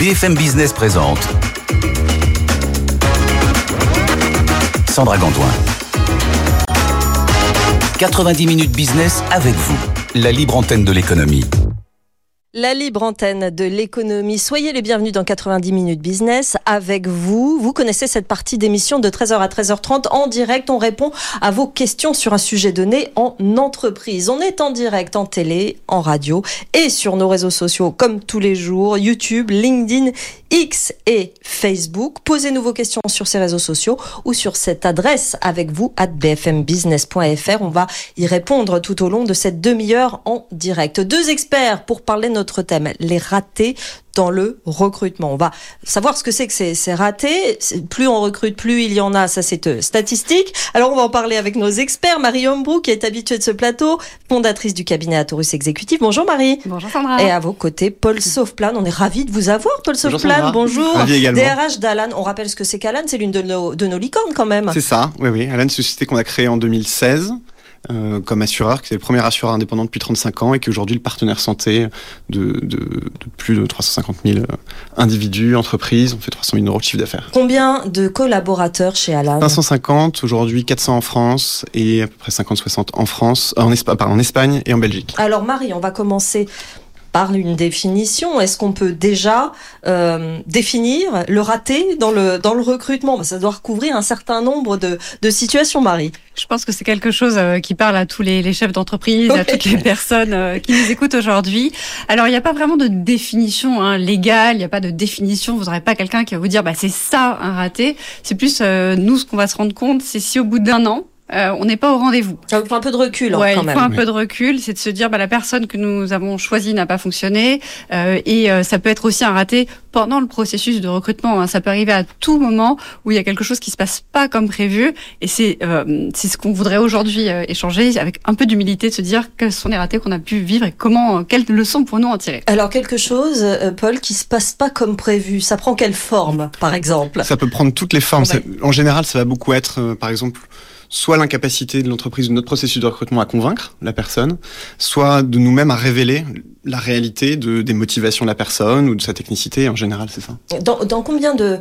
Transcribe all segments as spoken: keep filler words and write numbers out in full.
B F M Business présente Sandra Gandoin. quatre-vingt-dix minutes business avec vous, la libre antenne de l'économie. La libre antenne de l'économie. Soyez les bienvenus dans quatre-vingt-dix minutes business avec vous. Vous connaissez cette partie d'émission de treize heures à treize heures trente en direct. On répond à vos questions sur un sujet donné en entreprise. On est en direct en télé, en radio et sur nos réseaux sociaux comme tous les jours. YouTube, LinkedIn, X et Facebook. Posez-nous vos questions sur ces réseaux sociaux ou sur cette adresse avec vous at b f m business point f r. On va y répondre tout au long de cette demi-heure en direct. Deux experts pour parler de notre thème, les ratés dans le recrutement. On va savoir ce que c'est que ces, ces ratés. Plus on recrute, plus il y en a. Ça, c'est euh, statistique. Alors, on va en parler avec nos experts. Marie Hombrouck, qui est habituée de ce plateau, fondatrice du cabinet Atorus Executive. Bonjour Marie. Bonjour Sandra. Et à vos côtés, Paul Sauveplane. On est ravis de vous avoir, Paul Sauveplane. Bonjour. Bonjour. D R H d'Alan. On rappelle ce que c'est qu'Alan. C'est l'une de nos, de nos licornes quand même. C'est ça. Oui, oui. Alan, c'est une société qu'on a créée en deux mille seize. Euh, comme assureur, qui est le premier assureur indépendant depuis trente-cinq ans et qui est aujourd'hui le partenaire santé de, de, de plus de trois cent cinquante mille individus, entreprises. On fait trois cent mille euros de chiffre d'affaires. Combien de collaborateurs chez Alan ? cinq cent cinquante, aujourd'hui quatre cents en France et à peu près cinquante soixante en France, en Espagne, pardon, en Espagne et en Belgique. Alors Marie, on va commencer par une définition. Est-ce qu'on peut déjà euh, définir le raté dans le, dans le recrutement ? Ça doit recouvrir un certain nombre de, de situations, Marie. Je pense que c'est quelque chose euh, qui parle à tous les, les chefs d'entreprise, oui. À toutes les personnes euh, qui nous écoutent aujourd'hui. Alors, il n'y a pas vraiment de définition hein, légale, il n'y a pas de définition. Vous n'aurez pas quelqu'un qui va vous dire bah, « c'est ça un raté ». C'est plus, euh, nous, ce qu'on va se rendre compte, c'est si au bout d'un an, Euh, on n'est pas au rendez-vous. Ça faut un peu de recul, hein, ouais, quand même. Il faut un oui. peu de recul, c'est de se dire bah la personne que nous avons choisie n'a pas fonctionné euh, et euh, ça peut être aussi un raté pendant le processus de recrutement. Hein. Ça peut arriver à tout moment où il y a quelque chose qui se passe pas comme prévu et c'est euh, c'est ce qu'on voudrait aujourd'hui euh, échanger avec un peu d'humilité, de se dire quels sont les ratés qu'on a pu vivre et comment euh, quelles leçons pour nous en tirer. Alors quelque chose, euh, Paul, qui se passe pas comme prévu, ça prend quelle forme, par exemple ? Ça peut prendre toutes les formes. Ouais. Ça, en général, ça va beaucoup être, euh, par exemple. Soit l'incapacité de l'entreprise ou de notre processus de recrutement à convaincre la personne, soit de nous-mêmes à révéler la réalité de, des motivations de la personne ou de sa technicité en général, c'est ça. Dans, dans combien de...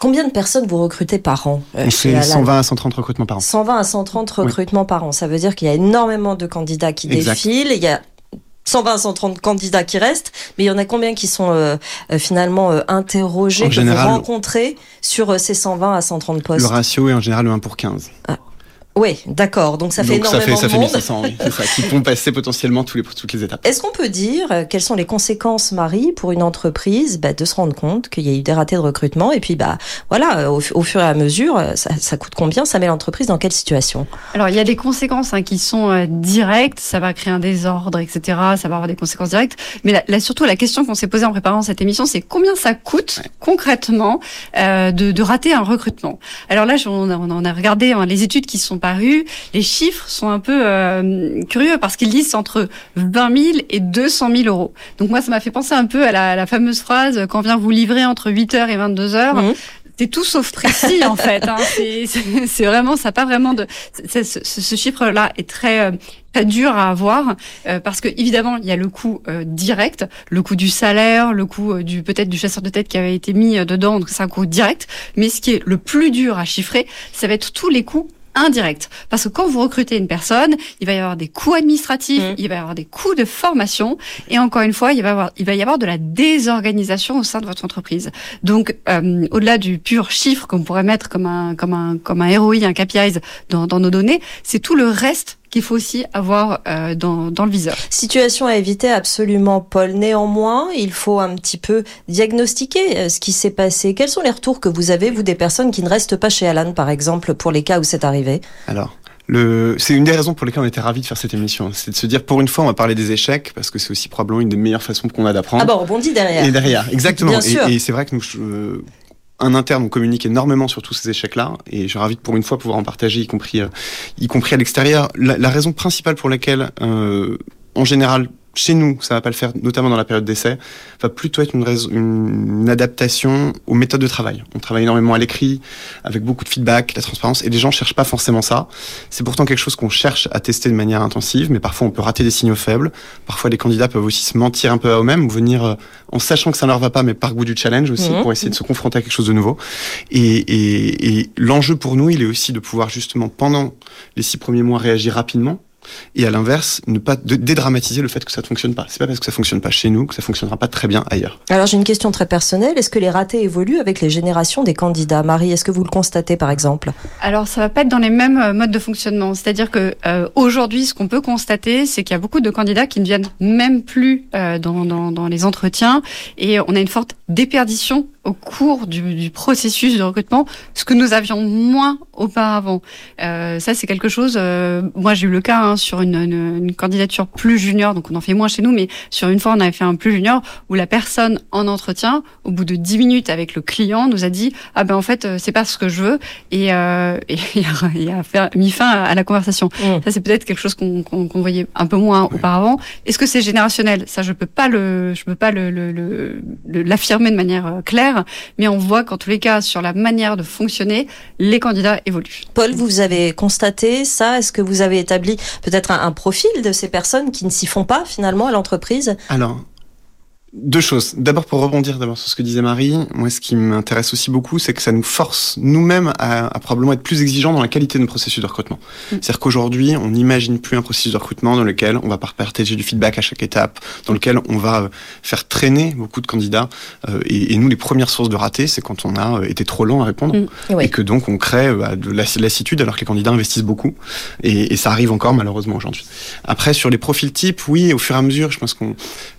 Combien de personnes vous recrutez par an ? C'est cent vingt à cent trente recrutements par an. cent vingt à cent trente recrutements oui. par an, ça veut dire qu'il y a énormément de candidats qui exact. défilent, il y a cent vingt à cent trente candidats qui restent, mais il y en a combien qui sont euh, euh, finalement euh, interrogés, que vous rencontrez sur euh, ces cent vingt à cent trente postes ? Le ratio est en général le un pour quinze. Ah. Oui, d'accord. Donc ça fait Donc énormément ça fait, de monde. Ça fait mille cinq cents, oui, c'est ça, qui vont passer potentiellement tous les, toutes les étapes. Est-ce qu'on peut dire euh, quelles sont les conséquences, Marie, pour une entreprise bah, de se rendre compte qu'il y a eu des ratés de recrutement et puis bah voilà, au, au fur et à mesure, ça, ça coûte combien, ça met l'entreprise dans quelle situation ? Alors il y a des conséquences hein, qui sont euh, directes, ça va créer un désordre, et cetera. Ça va avoir des conséquences directes. Mais la, la, surtout la question qu'on s'est posée en préparant cette émission, c'est combien ça coûte ouais. concrètement euh, de, de rater un recrutement. Alors là, on, a, on a regardé hein, les études qui sont paru, les chiffres sont un peu euh, curieux parce qu'ils disent entre vingt mille et deux cent mille euros. Donc moi, ça m'a fait penser un peu à la, la fameuse phrase quand vient vous livrer entre huit heures et vingt-deux heures. Mmh. C'est tout sauf précis en fait. Hein. C'est, c'est, c'est vraiment, ça pas vraiment de. C'est, c'est, ce, ce chiffre-là est très, très dur à avoir euh, parce que évidemment il y a le coût euh, direct, le coût du salaire, le coût euh, du peut-être du chasseur de tête qui avait été mis euh, dedans. Donc c'est un coût direct. Mais ce qui est le plus dur à chiffrer, ça va être tous les coûts indirect. Parce que quand vous recrutez une personne, il va y avoir des coûts administratifs, mmh. il va y avoir des coûts de formation, et encore une fois, il va y avoir, il va y avoir de la désorganisation au sein de votre entreprise. Donc, euh, au-delà du pur chiffre qu'on pourrait mettre comme un, comme un, comme un R O I, un K P I dans, dans nos données, c'est tout le reste qu'il faut aussi avoir euh, dans, dans le viseur. Situation à éviter absolument, Paul. Néanmoins, il faut un petit peu diagnostiquer euh, ce qui s'est passé. Quels sont les retours que vous avez, vous, des personnes qui ne restent pas chez Alan, par exemple, pour les cas où c'est arrivé ? Alors, le... c'est une des raisons pour lesquelles on était ravis de faire cette émission. C'est de se dire, pour une fois, on va parler des échecs, parce que c'est aussi probablement une des meilleures façons qu'on a d'apprendre. Ah bon, on rebondit derrière. Et derrière, exactement. Bien et, sûr. Et c'est vrai que nous... Euh... Un interne, on communique énormément sur tous ces échecs-là, et je suis ravi de pour une fois pouvoir en partager, y compris, euh, y compris à l'extérieur. La, la raison principale pour laquelle, euh, en général, chez nous, ça va pas le faire, notamment dans la période d'essai, va plutôt être une, raison, une adaptation aux méthodes de travail. On travaille énormément à l'écrit, avec beaucoup de feedback, la transparence, et les gens cherchent pas forcément ça. C'est pourtant quelque chose qu'on cherche à tester de manière intensive, mais parfois on peut rater des signaux faibles. Parfois les candidats peuvent aussi se mentir un peu à eux-mêmes, ou venir euh, en sachant que ça ne leur va pas, mais par goût du challenge aussi, mmh. pour essayer de se confronter à quelque chose de nouveau. Et, et, et l'enjeu pour nous, il est aussi de pouvoir justement, pendant les six premiers mois, réagir rapidement, et à l'inverse, ne pas dédramatiser le fait que ça ne fonctionne pas. C'est pas parce que ça ne fonctionne pas chez nous que ça ne fonctionnera pas très bien ailleurs. Alors j'ai une question très personnelle. Est-ce que les ratés évoluent avec les générations des candidats ? Marie, est-ce que vous le constatez par exemple ? Alors ça ne va pas être dans les mêmes modes de fonctionnement. C'est-à-dire que euh, aujourd'hui, ce qu'on peut constater, c'est qu'il y a beaucoup de candidats qui ne viennent même plus euh, dans, dans, dans les entretiens, et on a une forte déperdition au cours du, du processus de recrutement, ce que nous avions moins auparavant. Euh, ça, c'est quelque chose... Euh, moi, j'ai eu le cas hein, sur une, une, une candidature plus junior, donc on en fait moins chez nous, mais sur une fois, on avait fait un plus junior où la personne en entretien, au bout de dix minutes avec le client, nous a dit « Ah ben en fait, c'est pas ce que je veux » et, euh, et il a fait, mis fin à la conversation. Mmh. Ça, c'est peut-être quelque chose qu'on, qu'on, qu'on voyait un peu moins oui. auparavant. Est-ce que c'est générationnel ? Ça, je peux pas le, je peux pas le, le, le, le, l'affirmer de manière claire, mais on voit qu'en tous les cas, sur la manière de fonctionner, les candidats évoluent. Paul, vous avez constaté ça ? Est-ce que vous avez établi peut-être un, un profil de ces personnes qui ne s'y font pas finalement à l'entreprise ? Alors, deux choses. D'abord, pour rebondir d'abord sur ce que disait Marie, moi ce qui m'intéresse aussi beaucoup, c'est que ça nous force nous-mêmes à, à probablement être plus exigeants dans la qualité de nos processus de recrutement. Mmh. C'est-à-dire qu'aujourd'hui, on n'imagine plus un processus de recrutement dans lequel on va partager du feedback à chaque étape, dans lequel on va faire traîner beaucoup de candidats. Euh, et, et nous, les premières sources de ratés, c'est quand on a été trop lent à répondre mmh. et, ouais. et que donc on crée bah, de la lassitude alors que les candidats investissent beaucoup. Et, et ça arrive encore malheureusement aujourd'hui. Après, sur les profils types, oui, au fur et à mesure, je pense qu'on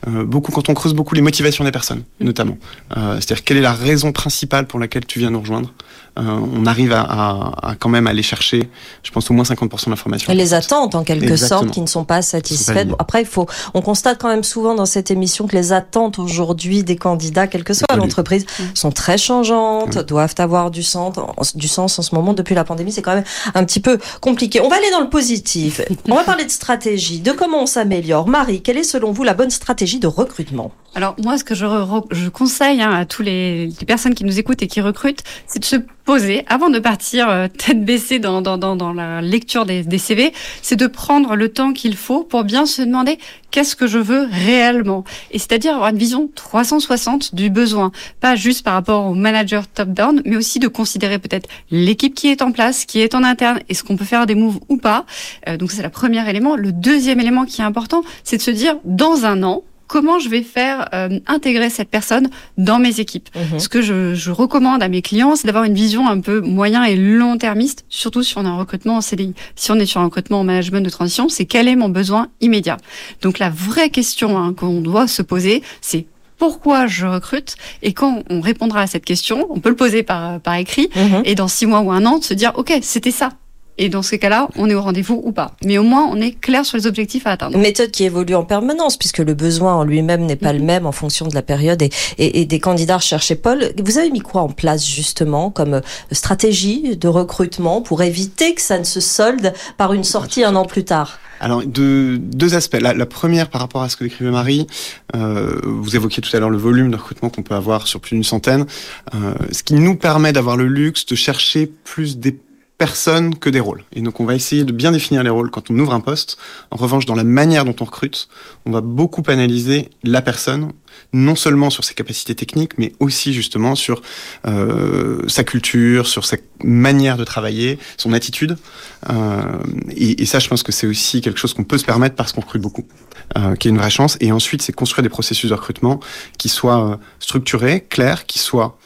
euh, beaucoup quand on creuse beaucoup les motivations des personnes, notamment. Euh, c'est-à-dire, quelle est la raison principale pour laquelle tu viens nous rejoindre ? Euh, on arrive à, à, à quand même aller chercher, je pense, au moins cinquante pour cent de l'information. Et les attentes, en quelque Exactement. sorte, qui ne sont pas satisfaites. Sont Après, il faut, on constate quand même souvent dans cette émission que les attentes aujourd'hui des candidats, quelle que soit Absolument. l'entreprise, sont très changeantes, oui. doivent avoir du sens, du sens en ce moment. Depuis la pandémie, c'est quand même un petit peu compliqué. On va aller dans le positif. On va parler de stratégie, de comment on s'améliore. Marie, quelle est selon vous la bonne stratégie de recrutement ? Alors moi, ce que je, re- je conseille hein, à tous les, les personnes qui nous écoutent et qui recrutent, c'est de se poser avant de partir euh, tête baissée dans, dans, dans, dans la lecture des, des C V, c'est de prendre le temps qu'il faut pour bien se demander qu'est-ce que je veux réellement. Et c'est-à-dire avoir une vision trois cent soixante du besoin, pas juste par rapport au manager top-down, mais aussi de considérer peut-être l'équipe qui est en place, qui est en interne, est-ce qu'on peut faire des moves ou pas. Euh, donc c'est le premier élément. Le deuxième élément qui est important, c'est de se dire dans un an, comment je vais faire euh, intégrer cette personne dans mes équipes. Mmh. Ce que je, je recommande à mes clients, c'est d'avoir une vision un peu moyen et long-termiste, surtout si on a un recrutement en C D I. Si on est sur un recrutement en management de transition, c'est quel est mon besoin immédiat. Donc la vraie question hein, qu'on doit se poser, c'est pourquoi je recrute ? Et quand on répondra à cette question, on peut le poser par, par écrit, mmh. et dans six mois ou un an, de se dire « Ok, c'était ça ». Et dans ces cas-là, on est au rendez-vous ou pas. Mais au moins, on est clair sur les objectifs à atteindre. Une méthode qui évolue en permanence, puisque le besoin en lui-même n'est pas mmh. le même en fonction de la période et, et, et des candidats recherchés. Paul, vous avez mis quoi en place, justement, comme stratégie de recrutement pour éviter que ça ne se solde par une sortie un an plus tard ? Alors, deux, deux aspects. La, la première, par rapport à ce que décrivait Marie, euh, vous évoquiez tout à l'heure le volume de recrutement qu'on peut avoir sur plus d'une centaine, euh, ce qui nous permet d'avoir le luxe de chercher plus des personne que des rôles. Et donc, on va essayer de bien définir les rôles quand on ouvre un poste. En revanche, dans la manière dont on recrute, on va beaucoup analyser la personne, non seulement sur ses capacités techniques, mais aussi justement sur euh, sa culture, sur sa manière de travailler, son attitude. Euh, et, et ça, je pense que c'est aussi quelque chose qu'on peut se permettre parce qu'on recrute beaucoup, euh, qui est une vraie chance. Et ensuite, c'est construire des processus de recrutement qui soient euh, structurés, clairs, qui soient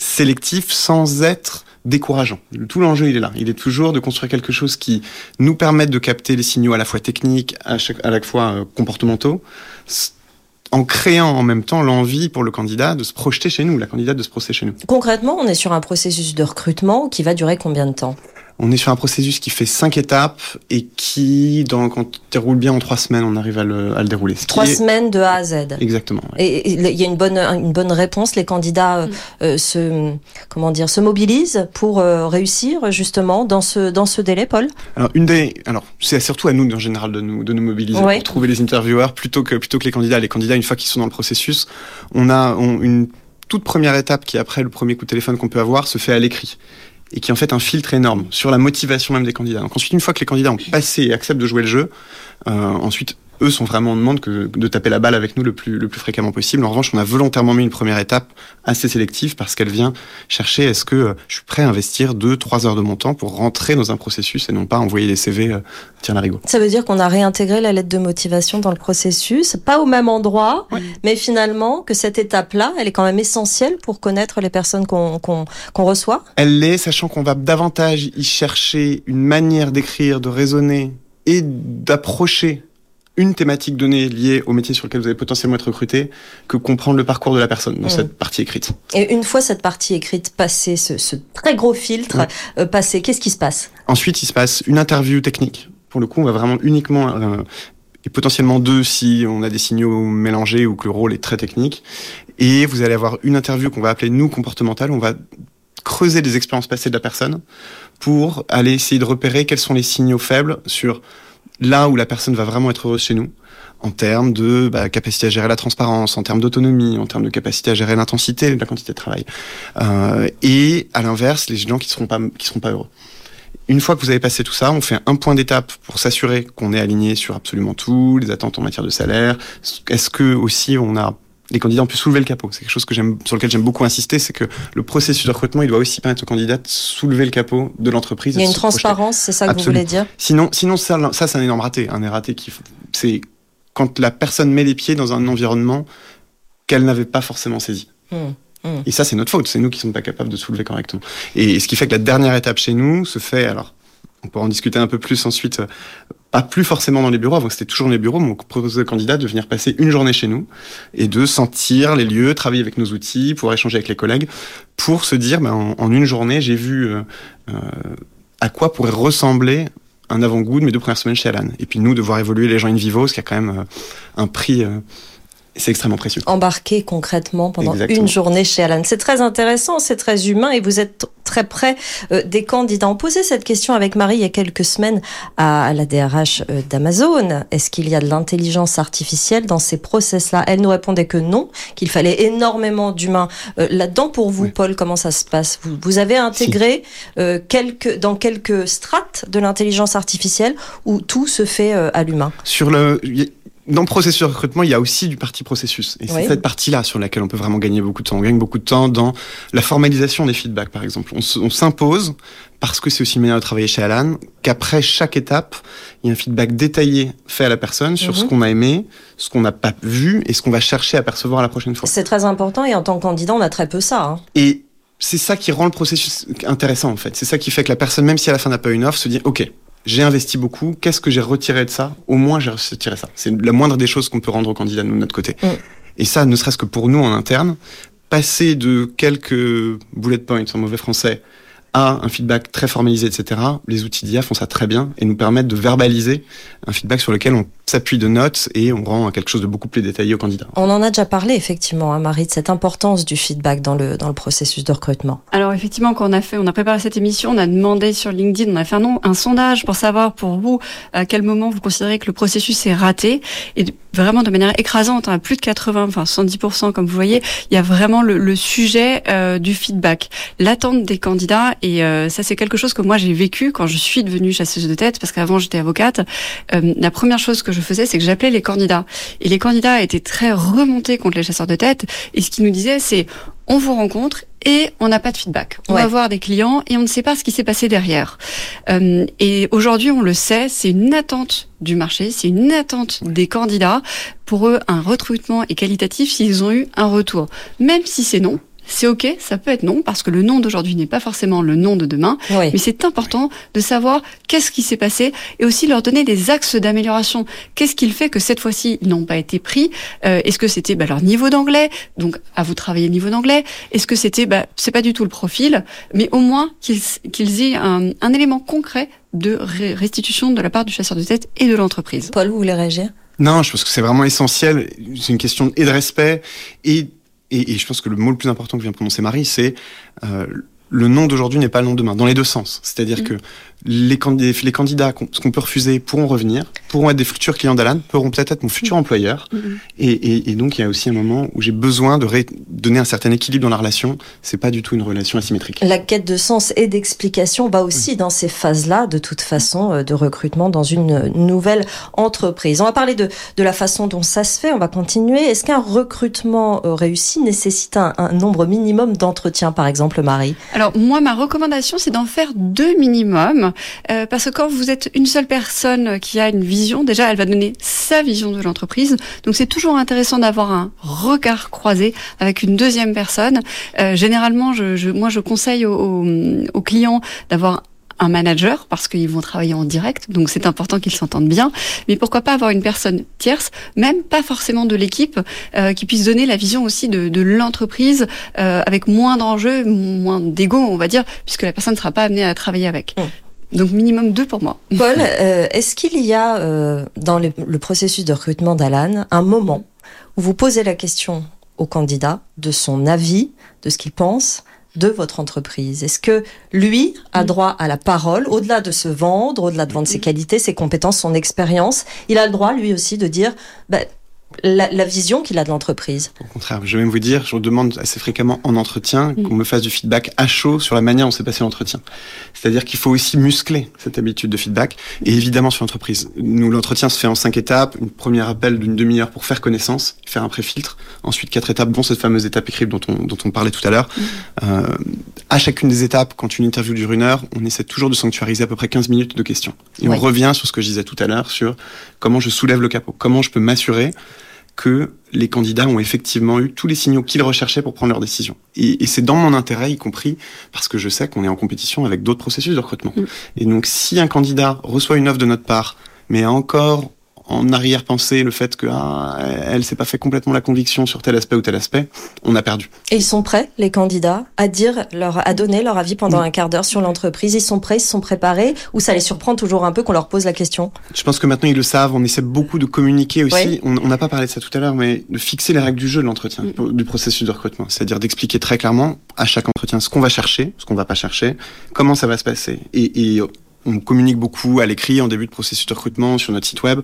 sélectifs, sans être décourageant. Tout l'enjeu, il est là. Il est toujours de construire quelque chose qui nous permette de capter les signaux à la fois techniques, à, chaque, à la fois euh, comportementaux, en créant en même temps l'envie pour le candidat de se projeter chez nous, la candidate de se projeter chez nous. Concrètement, on est sur un processus de recrutement qui va durer combien de temps ? On est sur un processus qui fait cinq étapes et qui, dans, quand on déroule bien en trois semaines, on arrive à le, à le dérouler. Trois semaines est... de A à Z. Exactement. Ouais. Et il y a une bonne, une bonne réponse. Les candidats mmh. euh, se, comment dire, se mobilisent pour euh, réussir justement dans ce, dans ce délai, Paul. Alors une des, alors c'est surtout à nous en général de nous, de nous mobiliser ouais. pour trouver les intervieweurs plutôt que, plutôt que les candidats. Les candidats, une fois qu'ils sont dans le processus, on a on, une toute première étape qui après le premier coup de téléphone qu'on peut avoir se fait à l'écrit. Et qui est en fait un filtre énorme sur la motivation même des candidats. Donc ensuite, une fois que les candidats ont passé et acceptent de jouer le jeu, euh, ensuite, eux sont vraiment en demande que, de taper la balle avec nous le plus, le plus fréquemment possible. En revanche, on a volontairement mis une première étape assez sélective parce qu'elle vient chercher est-ce que euh, je suis prêt à investir deux, trois heures de mon temps pour rentrer dans un processus et non pas envoyer des C V euh, tiens la rigole. Ça veut dire qu'on a réintégré la lettre de motivation dans le processus, pas au même endroit, oui. mais finalement que cette étape-là, elle est quand même essentielle pour connaître les personnes qu'on, qu'on, qu'on reçoit. Elle l'est, sachant qu'on va davantage y chercher une manière d'écrire, de raisonner et d'approcher une thématique donnée liée au métier sur lequel vous allez potentiellement être recruté, que comprendre le parcours de la personne dans mmh. cette partie écrite. Et une fois cette partie écrite passée, ce, ce très gros filtre mmh. euh, passé, qu'est-ce qui se passe ? Ensuite, il se passe une interview technique. Pour le coup, on va vraiment uniquement, euh, et potentiellement deux si on a des signaux mélangés ou que le rôle est très technique. Et vous allez avoir une interview qu'on va appeler, nous, comportementale. On va creuser les expériences passées de la personne pour aller essayer de repérer quels sont les signaux faibles sur... là où la personne va vraiment être heureuse chez nous, en termes de bah, capacité à gérer la transparence, en termes d'autonomie, en termes de capacité à gérer l'intensité, la quantité de travail. Euh, et à l'inverse, les gens qui seront pas, qui seront pas heureux. Une fois que vous avez passé tout ça, on fait un point d'étape pour s'assurer qu'on est aligné sur absolument tout, les attentes en matière de salaire. Est-ce que aussi on a les candidats ont pu soulever le capot. C'est quelque chose que j'aime, sur lequel j'aime beaucoup insister, c'est que le processus de recrutement, il doit aussi permettre aux candidats de soulever le capot de l'entreprise. Il y a une transparence, projeter. C'est ça que Absolument. Vous voulez dire ? Sinon, sinon ça, ça, c'est un énorme raté. Un raté qui, c'est quand la personne met les pieds dans un environnement qu'elle n'avait pas forcément saisi. Mmh. Mmh. Et ça, c'est notre faute. C'est nous qui ne sommes pas capables de soulever correctement. Et ce qui fait que la dernière étape chez nous se fait, alors, on peut en discuter un peu plus ensuite, pas plus forcément dans les bureaux, avant que c'était toujours dans les bureaux, mais on propose aux candidats de venir passer une journée chez nous et de sentir les lieux, travailler avec nos outils, pouvoir échanger avec les collègues, pour se dire, ben, en, en une journée, j'ai vu euh, euh, à quoi pourrait ressembler un avant-goût de mes deux premières semaines chez Alan. Et puis nous, de voir évoluer les gens in vivo, ce qui a quand même euh, un prix... Euh, c'est extrêmement précieux. Embarquer concrètement pendant Exactement. Une journée chez Alan. C'est très intéressant, c'est très humain et vous êtes très près euh, des candidats. On posait cette question avec Marie il y a quelques semaines à, à la D R H euh, d'Amazon. Est-ce qu'il y a de l'intelligence artificielle dans ces process-là ? Elle nous répondait que non, qu'il fallait énormément d'humains. Euh, là-dedans, pour vous, oui. Paul, comment ça se passe ? vous, vous avez intégré si. euh, quelques, dans quelques strates de l'intelligence artificielle où tout se fait euh, à l'humain. Sur le... Dans le processus de recrutement, il y a aussi du parti processus. Et oui. c'est cette partie-là sur laquelle on peut vraiment gagner beaucoup de temps. On gagne beaucoup de temps dans la formalisation des feedbacks, par exemple. On s'impose, parce que c'est aussi une manière de travailler chez Alan, qu'après chaque étape, il y a un feedback détaillé fait à la personne sur mm-hmm. ce qu'on a aimé, ce qu'on n'a pas vu et ce qu'on va chercher à percevoir la prochaine fois. C'est très important et en tant que candidat, on a très peu ça. Hein. Et c'est ça qui rend le processus intéressant, en fait. C'est ça qui fait que la personne, même si à la fin n'a pas une offre, se dit « Ok ». J'ai investi beaucoup, qu'est-ce que j'ai retiré de ça ? Au moins, j'ai retiré ça. C'est la moindre des choses qu'on peut rendre aux candidats de notre côté. Mm. Et ça, ne serait-ce que pour nous, en interne, passer de quelques bullet points, en mauvais français, à un feedback très formalisé, et cetera, les outils d'I A font ça très bien et nous permettent de verbaliser un feedback sur lequel on s'appuie de notes et on rend quelque chose de beaucoup plus détaillé aux candidats. On en a déjà parlé, effectivement, hein, Marie, de cette importance du feedback dans le, dans le processus de recrutement. Alors, effectivement, quand on a fait, on a préparé cette émission, on a demandé sur LinkedIn, on a fait un, un sondage pour savoir pour vous à quel moment vous considérez que le processus est raté. Et vraiment de manière écrasante, hein, plus de quatre-vingts, enfin soixante-dix pour cent, comme vous voyez, il y a vraiment le, le sujet euh, du feedback, l'attente des candidats. Et euh, ça, c'est quelque chose que moi, j'ai vécu quand je suis devenue chasseuse de tête, parce qu'avant, j'étais avocate. Euh, la première chose que je faisais, c'est que j'appelais les candidats. Et les candidats étaient très remontés contre les chasseurs de tête. Et ce qu'ils nous disaient, c'est « on vous rencontre ». Et on n'a pas de feedback. On ouais. va voir des clients et on ne sait pas ce qui s'est passé derrière. Euh, et aujourd'hui, on le sait, c'est une attente du marché, c'est une attente ouais. des candidats. Pour eux, un recrutement est qualitatif s'ils ont eu un retour. Même si c'est non, c'est ok, ça peut être non, parce que le non d'aujourd'hui n'est pas forcément le non de demain, oui. mais c'est important de savoir qu'est-ce qui s'est passé et aussi leur donner des axes d'amélioration. Qu'est-ce qui fait que cette fois-ci, ils n'ont pas été pris euh, Est-ce que c'était bah, leur niveau d'anglais? Donc, à vous travailler le niveau d'anglais. Est-ce que c'était, bah, c'est pas du tout le profil, mais au moins qu'ils, qu'ils aient un, un élément concret de restitution de la part du chasseur de tête et de l'entreprise. Paul, vous voulez réagir? Non, je pense que c'est vraiment essentiel. C'est une question et de respect et Et, et je pense que le mot le plus important que vient prononcer Marie, c'est euh, le non d'aujourd'hui n'est pas le non de demain, dans les deux sens. C'est-à-dire mmh. que les, candid- les candidats qu'on, qu'on peut refuser pourront revenir, pourront être des futurs clients d'Alan, pourront peut-être être mon futur mmh. employeur. Mmh. Et, et, et donc, il y a aussi un moment où j'ai besoin de ré- donner un certain équilibre dans la relation. C'est pas du tout une relation asymétrique. La quête de sens et d'explication va aussi mmh. dans ces phases-là, de toute façon, de recrutement dans une nouvelle entreprise. On va parler de, de la façon dont ça se fait. On va continuer. Est-ce qu'un recrutement réussi nécessite un, un nombre minimum d'entretiens, par exemple, Marie? Alors, moi, ma recommandation, c'est d'en faire deux minimum. Euh, parce que quand vous êtes une seule personne qui a une vision, déjà elle va donner sa vision de l'entreprise, donc c'est toujours intéressant d'avoir un regard croisé avec une deuxième personne. Euh, généralement je, je, moi je conseille aux, aux, aux clients d'avoir un manager, parce qu'ils vont travailler en direct, donc c'est important qu'ils s'entendent bien, mais pourquoi pas avoir une personne tierce, même pas forcément de l'équipe, euh, qui puisse donner la vision aussi de, de l'entreprise, euh, avec moins d'enjeux, moins d'ego, on va dire, puisque la personne ne sera pas amenée à travailler avec. Mmh. Donc minimum deux pour moi. Paul, euh, est-ce qu'il y a euh, dans le, le processus de recrutement d'Alan un moment où vous posez la question au candidat de son avis, de ce qu'il pense de votre entreprise? Est-ce que lui a droit à la parole, au-delà de se vendre, au-delà de vendre ses qualités, ses compétences, son expérience? Il a le droit lui aussi de dire... Bah, La, la vision qu'il a de l'entreprise. Au contraire, je vais même vous dire, je demande assez fréquemment en entretien mmh. qu'on me fasse du feedback à chaud sur la manière dont s'est passé l'entretien. C'est-à-dire qu'il faut aussi muscler cette habitude de feedback, et évidemment sur l'entreprise. Nous, l'entretien se fait en cinq étapes, une première appel d'une demi-heure pour faire connaissance, faire un pré-filtre, ensuite quatre étapes, bon, cette fameuse étape écrite dont on, dont on parlait tout à l'heure. Mmh. Euh, à chacune des étapes, quand une interview dure une heure, on essaie toujours de sanctuariser à peu près quinze minutes de questions. Et ouais. on revient sur ce que je disais tout à l'heure, sur comment je soulève le capot, comment je peux m'assurer que les candidats ont effectivement eu tous les signaux qu'ils recherchaient pour prendre leur décision. Et, et c'est dans mon intérêt, y compris parce que je sais qu'on est en compétition avec d'autres processus de recrutement. Mmh. Et donc, si un candidat reçoit une offre de notre part, mais a encore en arrière-pensée le fait que ah, elle s'est pas fait complètement la conviction sur tel aspect ou tel aspect, on a perdu. Et ils sont prêts, les candidats, à dire leur, à donner leur avis pendant oui. un quart d'heure sur l'entreprise. Ils sont prêts, ils sont préparés, ou ça les surprend toujours un peu qu'on leur pose la question? Je pense que maintenant ils le savent. On essaie beaucoup de communiquer aussi. Oui. On n'a pas parlé de ça tout à l'heure, mais de fixer les règles du jeu de l'entretien, oui. du processus de recrutement, c'est-à-dire d'expliquer très clairement à chaque entretien ce qu'on va chercher, ce qu'on va pas chercher, comment ça va se passer, et, et on communique beaucoup à l'écrit en début de processus de recrutement sur notre site web,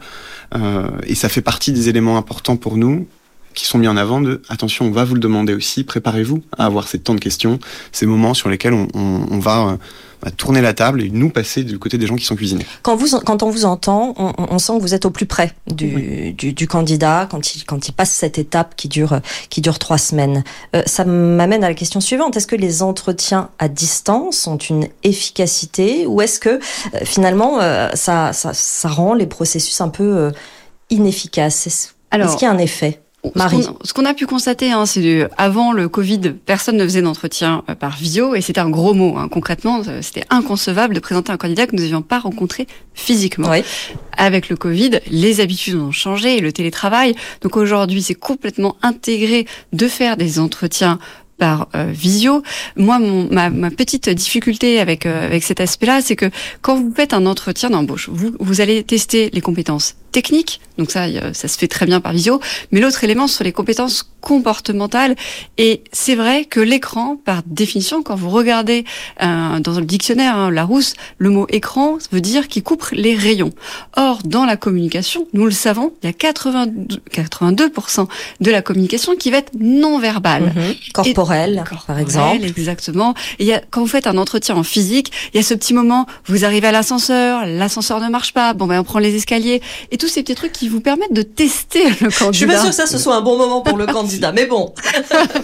euh, et ça fait partie des éléments importants pour nous qui sont mis en avant de, attention, on va vous le demander aussi, préparez-vous à avoir ces temps de questions, ces moments sur lesquels on, on, on va... Euh, à tourner la table et nous passer du côté des gens qui sont cuisinés. Quand vous, quand on vous entend, on, on sent que vous êtes au plus près du, oui. du, du candidat quand il, quand il passe cette étape qui dure, qui dure trois semaines. Euh, ça m'amène à la question suivante. Est-ce que les entretiens à distance ont une efficacité, ou est-ce que euh, finalement euh, ça, ça, ça rend les processus un peu euh, inefficaces? Est-ce, Alors... est-ce qu'il y a un effet? Marie. Ce qu'on, ce qu'on a pu constater, hein, c'est que avant le Covid, personne ne faisait d'entretien par visio, et c'était un gros mot. Hein. Concrètement, c'était inconcevable de présenter un candidat que nous n'avions pas rencontré physiquement. Oui. Avec le Covid, les habitudes ont changé, et le télétravail. Donc aujourd'hui, c'est complètement intégré de faire des entretiens par euh, visio. Moi, mon, ma, ma petite difficulté avec euh, avec cet aspect-là, c'est que quand vous faites un entretien d'embauche, vous vous allez tester les compétences techniques, donc ça ça se fait très bien par visio. Mais l'autre élément, ce sont les compétences comportementales. Et c'est vrai que l'écran, par définition, quand vous regardez euh, dans le dictionnaire hein, Larousse, le mot écran veut dire qu'il coupe les rayons. Or, dans la communication, nous le savons, il y a quatre-vingt-deux pour cent de la communication qui va être non verbale, mm-hmm. corporelle. Corporel, par exemple. Exactement. Et y a, quand vous faites un entretien en physique, il y a ce petit moment, vous arrivez à l'ascenseur, l'ascenseur ne marche pas, bon ben on prend les escaliers, et tous ces petits trucs qui vous permettent de tester le candidat. Je ne suis pas sûre que ça, ce soit un bon moment pour le candidat, mais bon,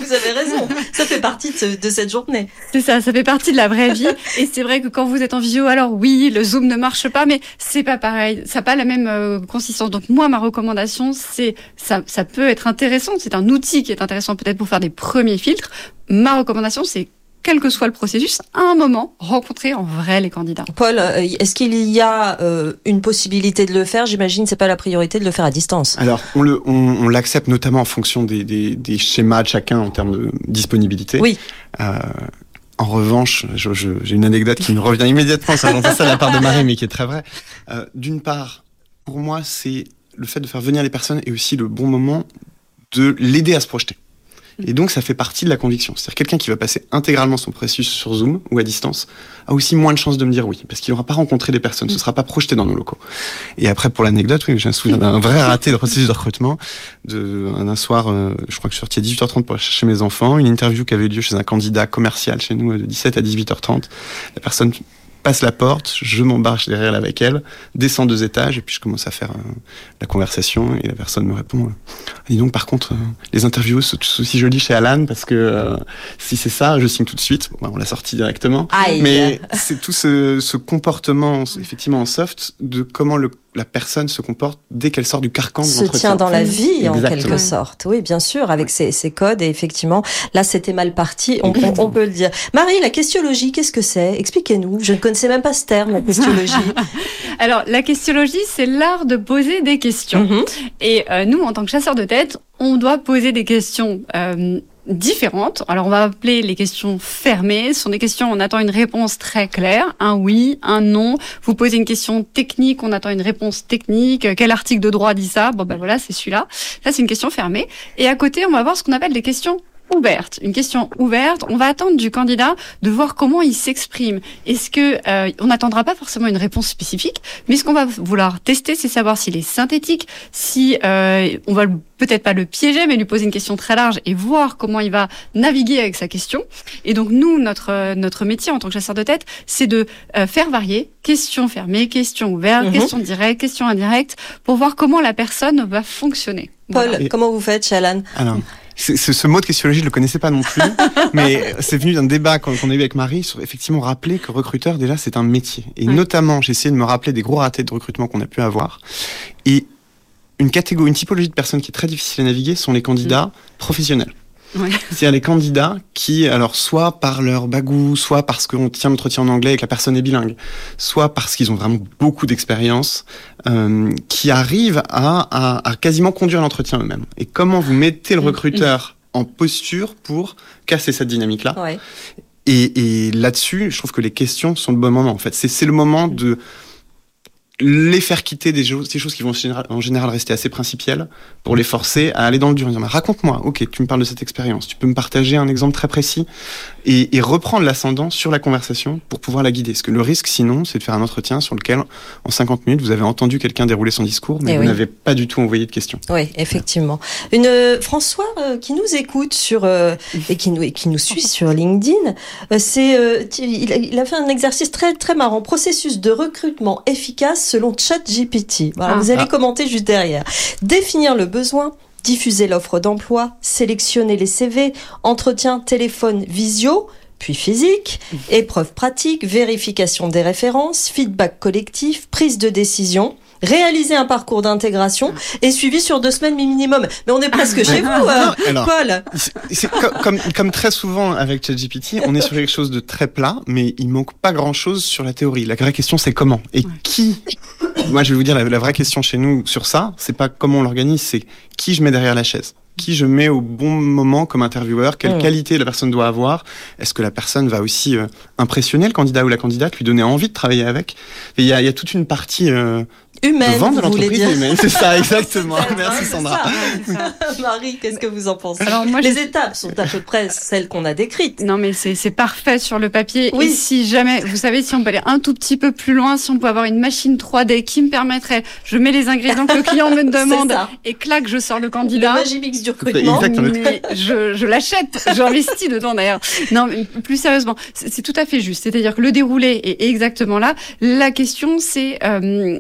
vous avez raison, ça fait partie de, ce, de cette journée. C'est ça, ça fait partie de la vraie vie. Et c'est vrai que quand vous êtes en visio, alors oui, le Zoom ne marche pas, mais c'est pas pareil, ça n'a pas la même euh, consistance. Donc moi, ma recommandation, c'est ça, ça peut être intéressant, c'est un outil qui est intéressant peut-être pour faire des premiers filtres. Ma recommandation, c'est quel que soit le processus, à un moment, rencontrer en vrai les candidats. Paul, est-ce qu'il y a euh, une possibilité de le faire ? J'imagine que ce n'est pas la priorité de le faire à distance. Alors, on, le, on, on l'accepte notamment en fonction des, des, des schémas de chacun en termes de disponibilité. Oui. Euh, en revanche, je, je, j'ai une anecdote qui me revient immédiatement, ça j'entends ça de la part de Marie, mais qui est très vrai. Euh, d'une part, pour moi, c'est le fait de faire venir les personnes et aussi le bon moment de l'aider à se projeter. Et donc, ça fait partie de la conviction. C'est-à-dire, quelqu'un qui va passer intégralement son processus sur Zoom ou à distance a aussi moins de chances de me dire oui, parce qu'il n'aura pas rencontré des personnes, ce ne sera pas projeté dans nos locaux. Et après, pour l'anecdote, oui, j'ai un souvenir d'un vrai raté de processus de recrutement. De, un, un soir, euh, je crois que je suis sorti à dix-huit heures trente pour aller chercher mes enfants, une interview qui avait lieu chez un candidat commercial chez nous de dix-sept à dix-huit heures trente. La personne passe la porte, je m'embarque derrière avec elle, descends deux étages et puis je commence à faire euh, la conversation et la personne me répond « Dis donc, par contre, euh, les interviews sont aussi jolies chez Alan parce que euh, si c'est ça, je signe tout de suite. » Bon, bah, on l'a sorti directement. Aïe. Mais c'est tout ce, ce comportement, effectivement en soft, de comment le, la personne se comporte dès qu'elle sort du carcan de l'entretien. Se tient dans la vie, exactement. En quelque sorte. Oui, bien sûr, avec ses ouais. codes et effectivement, là, c'était mal parti, on, on, on peut le dire. Marie, la questionologie, qu'est-ce que c'est ? Expliquez-nous, je ne connais Je ne sais même pas ce terme, la questionologie. Alors, la questionologie, c'est l'art de poser des questions. Mm-hmm. Et euh, nous, en tant que chasseurs de tête, on doit poser des questions euh, différentes. Alors, on va appeler les questions fermées. Ce sont des questions où on attend une réponse très claire. Un oui, un non. Vous posez une question technique, on attend une réponse technique. Quel article de droit dit ça ? Bon, ben voilà, c'est celui-là. Ça, c'est une question fermée. Et à côté, on va avoir ce qu'on appelle des questions ouverte, une question ouverte. On va attendre du candidat de voir comment il s'exprime. Est-ce que euh, on n'attendra pas forcément une réponse spécifique, mais ce qu'on va vouloir tester, c'est savoir s'il est synthétique, si euh, on va le peut-être pas le piéger, mais lui poser une question très large et voir comment il va naviguer avec sa question. Et donc, nous, notre notre métier en tant que chasseur de tête, c'est de euh, faire varier, questions fermées, questions ouvertes, mm-hmm. questions directes, questions indirectes, pour voir comment la personne va fonctionner. Paul, voilà. Comment vous faites, Alan? Alors, c'est, c'est, ce mot de questionologie, je le connaissais pas non plus, mais c'est venu d'un débat qu'on, qu'on a eu avec Marie sur effectivement rappeler que recruteur, déjà, c'est un métier. Et ouais. notamment, j'ai essayé de me rappeler des gros ratés de recrutement qu'on a pu avoir. Et Une catégorie, une typologie de personnes qui est très difficile à naviguer sont les candidats mmh. professionnels. Ouais. C'est-à-dire les candidats qui, alors, soit par leur bagou, soit parce qu'on tient l'entretien en anglais et que la personne est bilingue, soit parce qu'ils ont vraiment beaucoup d'expérience, euh, qui arrivent à, à, à quasiment conduire l'entretien eux-mêmes. Et comment vous mettez le recruteur mmh. en posture pour casser cette dynamique-là ? Ouais. Et, et là-dessus, je trouve que les questions sont le bon moment, en fait. C'est, c'est le moment de les faire quitter des choses, des choses qui vont en général, en général rester assez principielles, pour les forcer à aller dans le dur en disant, raconte-moi, ok, tu me parles de cette expérience, tu peux me partager un exemple très précis et, et reprendre l'ascendant sur la conversation pour pouvoir la guider. Parce que le risque, sinon, c'est de faire un entretien sur lequel, en cinquante minutes, vous avez entendu quelqu'un dérouler son discours, mais et vous oui. n'avez pas du tout envoyé de questions. Oui, effectivement. Une euh, François euh, qui nous écoute sur euh, et qui nous et qui nous suit sur LinkedIn, euh, c'est euh, il, a, il a fait un exercice très très marrant, processus de recrutement efficace selon ChatGPT. Voilà, ah, vous allez ah. commenter juste derrière. Définir le besoin, diffuser l'offre d'emploi, sélectionner les C V, entretien, téléphone, visio, puis physique, mmh. épreuve pratique, vérification des références, feedback collectif, prise de décision, réaliser un parcours d'intégration et suivi sur deux semaines minimum. Mais on est presque chez vous, euh, Alors, Paul. C'est comme, comme très souvent avec ChatGPT, on est sur quelque chose de très plat, mais il manque pas grand-chose sur la théorie. La vraie question, c'est comment et ouais. qui. Moi, je vais vous dire la, la vraie question chez nous sur ça, c'est pas comment on l'organise, c'est qui je mets derrière la chaise. Qui je mets au bon moment comme intervieweur, quelle mmh. qualité la personne doit avoir, est-ce que la personne va aussi euh, impressionner le candidat ou la candidate, lui donner envie de travailler avec. Il y, y a toute une partie euh, humaine, de vente de l'entreprise humaine, c'est ça exactement. c'est ça, Merci c'est Sandra. Ça, c'est ça. Marie, qu'est-ce que vous en pensez ? Alors, moi, Les je... étapes sont à peu près celles qu'on a décrites. Non mais c'est, c'est parfait sur le papier. Oui. Et si jamais, vous savez, si on peut aller un tout petit peu plus loin, si on peut avoir une machine trois D qui me permettrait, je mets les ingrédients que le client me demande et clac, je sors le candidat. Le Magimix du recrutement. Mais je, je l'achète, j'investis dedans d'ailleurs. Non, mais plus sérieusement, c'est, c'est tout à fait juste. C'est-à-dire que le déroulé est exactement là. La question, c'est euh,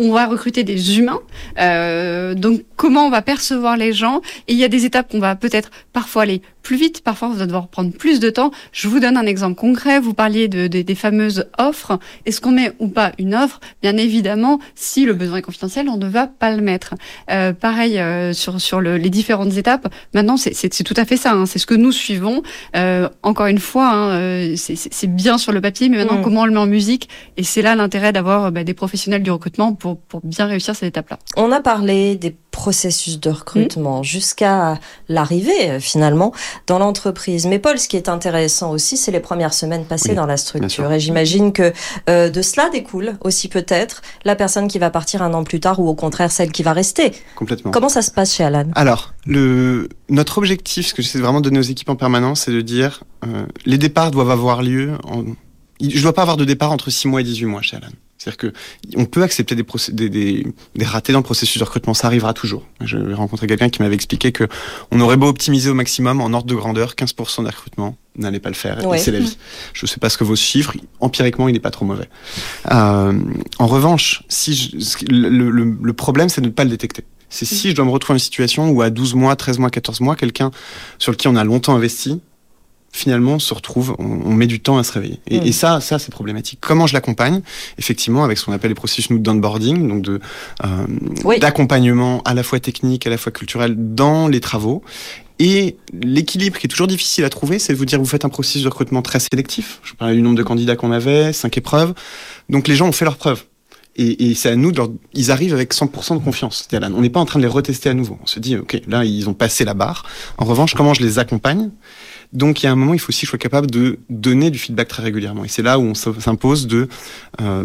on va recruter des humains, euh, donc comment on va percevoir les gens, et il y a des étapes qu'on va peut-être parfois aller plus vite, parfois vous allez devoir prendre plus de temps. Je vous donne un exemple concret, vous parliez de, de, des fameuses offres, est-ce qu'on met ou pas une offre? Bien évidemment, si le besoin est confidentiel, on ne va pas le mettre. Euh, pareil euh, sur, sur le, les différentes étapes, maintenant c'est, c'est, c'est tout à fait ça, hein. C'est ce que nous suivons, euh, encore une fois, hein, c'est, c'est, c'est bien sur le papier, mais maintenant mmh. comment on le met en musique, et c'est là l'intérêt d'avoir bah, des professionnels du recrutement pour, pour bien réussir cette étape-là. On a parlé des processus de recrutement mmh. jusqu'à l'arrivée finalement dans l'entreprise. Mais Paul, ce qui est intéressant aussi, c'est les premières semaines passées oui, dans la structure. Et j'imagine que euh, de cela découle aussi peut-être la personne qui va partir un an plus tard ou au contraire celle qui va rester. Complètement. Comment ça se passe chez Alan ? Alors, le, notre objectif, ce que j'essaie vraiment de donner aux équipes en permanence, c'est de dire euh, les départs doivent avoir lieu. En... Je ne dois pas avoir de départ entre six mois et dix-huit mois chez Alan. C'est-à-dire qu'on peut accepter des, procé- des, des, des ratés dans le processus de recrutement, ça arrivera toujours. J'ai rencontré quelqu'un qui m'avait expliqué qu'on aurait beau optimiser au maximum, en ordre de grandeur, quinze pour cent des recrutements, n'allez pas le faire, ouais. Et c'est la vie. Je ne sais pas ce que vaut ce chiffre, empiriquement il n'est pas trop mauvais. Euh, en revanche, si je, le, le, le problème c'est de ne pas le détecter. C'est si je dois me retrouver dans une situation où à douze mois, treize mois, quatorze mois, quelqu'un sur lequel on a longtemps investi, finalement, on se retrouve, on, on met du temps à se réveiller. Et, mmh. et ça, ça c'est problématique. Comment je l'accompagne ? Effectivement, avec ce qu'on appelle les processus d'onboarding, donc de euh, oui. d'accompagnement à la fois technique, à la fois culturel dans les travaux. Et l'équilibre qui est toujours difficile à trouver, c'est de vous dire, vous faites un processus de recrutement très sélectif. Je parlais du nombre de candidats qu'on avait, cinq épreuves. Donc les gens ont fait leurs preuves. Et, et c'est à nous de leur... Ils arrivent avec cent pour cent de confiance. C'est-à-dire là, on n'est pas en train de les retester à nouveau. On se dit, ok, là, ils ont passé la barre. En revanche, comment je les accompagne ? Donc, il y a un moment, il faut aussi que je sois capable de donner du feedback très régulièrement. Et c'est là où on s'impose de euh,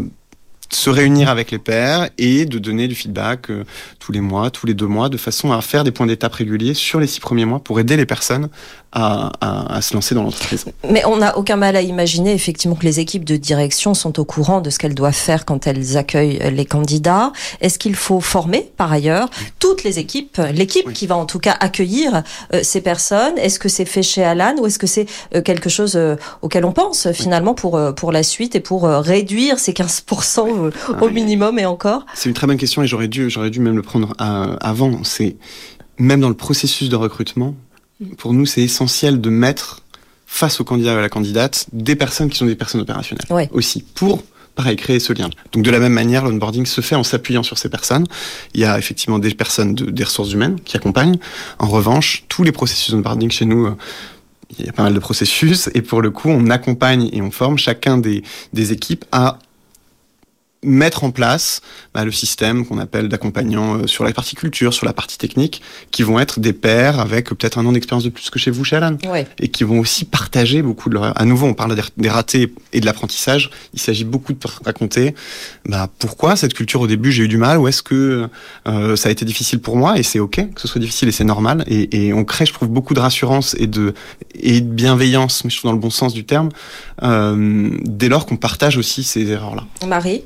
se réunir avec les pairs et de donner du feedback euh, tous les mois, tous les deux mois, de façon à faire des points d'étape réguliers sur les six premiers mois pour aider les personnes à, à, à se lancer dans l'entreprise. Mais on n'a aucun mal à imaginer, effectivement, que les équipes de direction sont au courant de ce qu'elles doivent faire quand elles accueillent les candidats. Est-ce qu'il faut former, par ailleurs, toutes les équipes, l'équipe oui. qui va en tout cas accueillir euh, ces personnes? Est-ce que c'est fait chez Alan ou est-ce que c'est euh, quelque chose euh, auquel on pense, finalement, oui. pour, euh, pour la suite et pour euh, réduire ces quinze pour cent au, au minimum et encore? C'est une très bonne question et j'aurais dû, j'aurais dû même le prendre à, avant. C'est, même dans le processus de recrutement, pour nous, c'est essentiel de mettre face au candidat ou à la candidate des personnes qui sont des personnes opérationnelles ouais. aussi pour, pareil, créer ce lien. Donc de la même manière, l'onboarding se fait en s'appuyant sur ces personnes. Il y a effectivement des personnes, de, des ressources humaines qui accompagnent. En revanche, tous les processus d'onboarding chez nous... Euh, il y a pas mal de processus et pour le coup, on accompagne et on forme chacun des, des équipes à mettre en place bah, le système qu'on appelle d'accompagnants euh, sur la partie culture, sur la partie technique, qui vont être des pairs avec euh, peut-être un an d'expérience de plus que chez vous, chez Alan, ouais. et qui vont aussi partager beaucoup de leur... À nouveau, on parle des ratés et de l'apprentissage. Il s'agit beaucoup de raconter bah, pourquoi cette culture, au début, j'ai eu du mal, ou est-ce que euh, ça a été difficile pour moi, et c'est OK que ce soit difficile, et c'est normal. Et, et on crée, je trouve, beaucoup de rassurance et de, et de bienveillance, mais je trouve dans le bon sens du terme, euh, dès lors qu'on partage aussi ces erreurs-là. Marie ?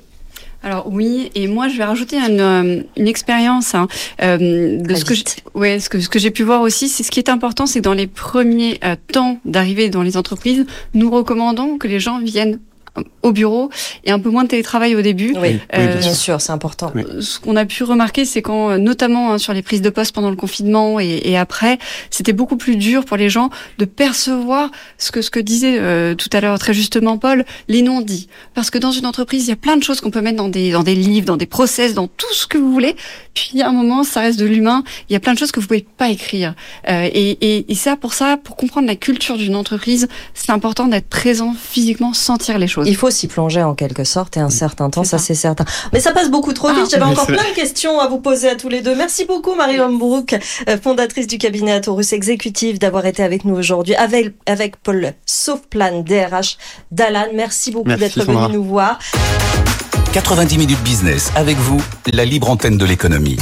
Alors oui, et moi je vais rajouter une, une expérience hein, euh, de ce que, je, ouais, ce que ce que j'ai pu voir aussi, c'est ce qui est important, c'est que dans les premiers euh, temps d'arrivée dans les entreprises, nous recommandons que les gens viennent au bureau et un peu moins de télétravail au début. Oui, euh, oui bien sûr, c'est important. Oui. Ce qu'on a pu remarquer, c'est quand, notamment hein, sur les prises de poste pendant le confinement et, et après, c'était beaucoup plus dur pour les gens de percevoir ce que ce que disait euh, tout à l'heure très justement Paul, les non-dits. Parce que dans une entreprise, il y a plein de choses qu'on peut mettre dans des dans des livres, dans des process, dans tout ce que vous voulez. Puis à un moment, ça reste de l'humain. Il y a plein de choses que vous pouvez pas écrire. Euh, et, et, et ça, pour ça, pour comprendre la culture d'une entreprise, c'est important d'être présent physiquement, sentir les choses. Il faut s'y plonger en quelque sorte et un certain temps, c'est ça, ça c'est certain. Mais ça passe beaucoup trop vite, ah, j'avais encore plein de questions à vous poser à tous les deux. Merci beaucoup Marie Hombrouck, fondatrice du cabinet Atorus Executive, d'avoir été avec nous aujourd'hui, avec, avec Paul Sauveplane, D R H d'Alan. Merci beaucoup Merci, d'être Sandra. venu nous voir. quatre-vingt-dix minutes business avec vous, la libre antenne de l'économie.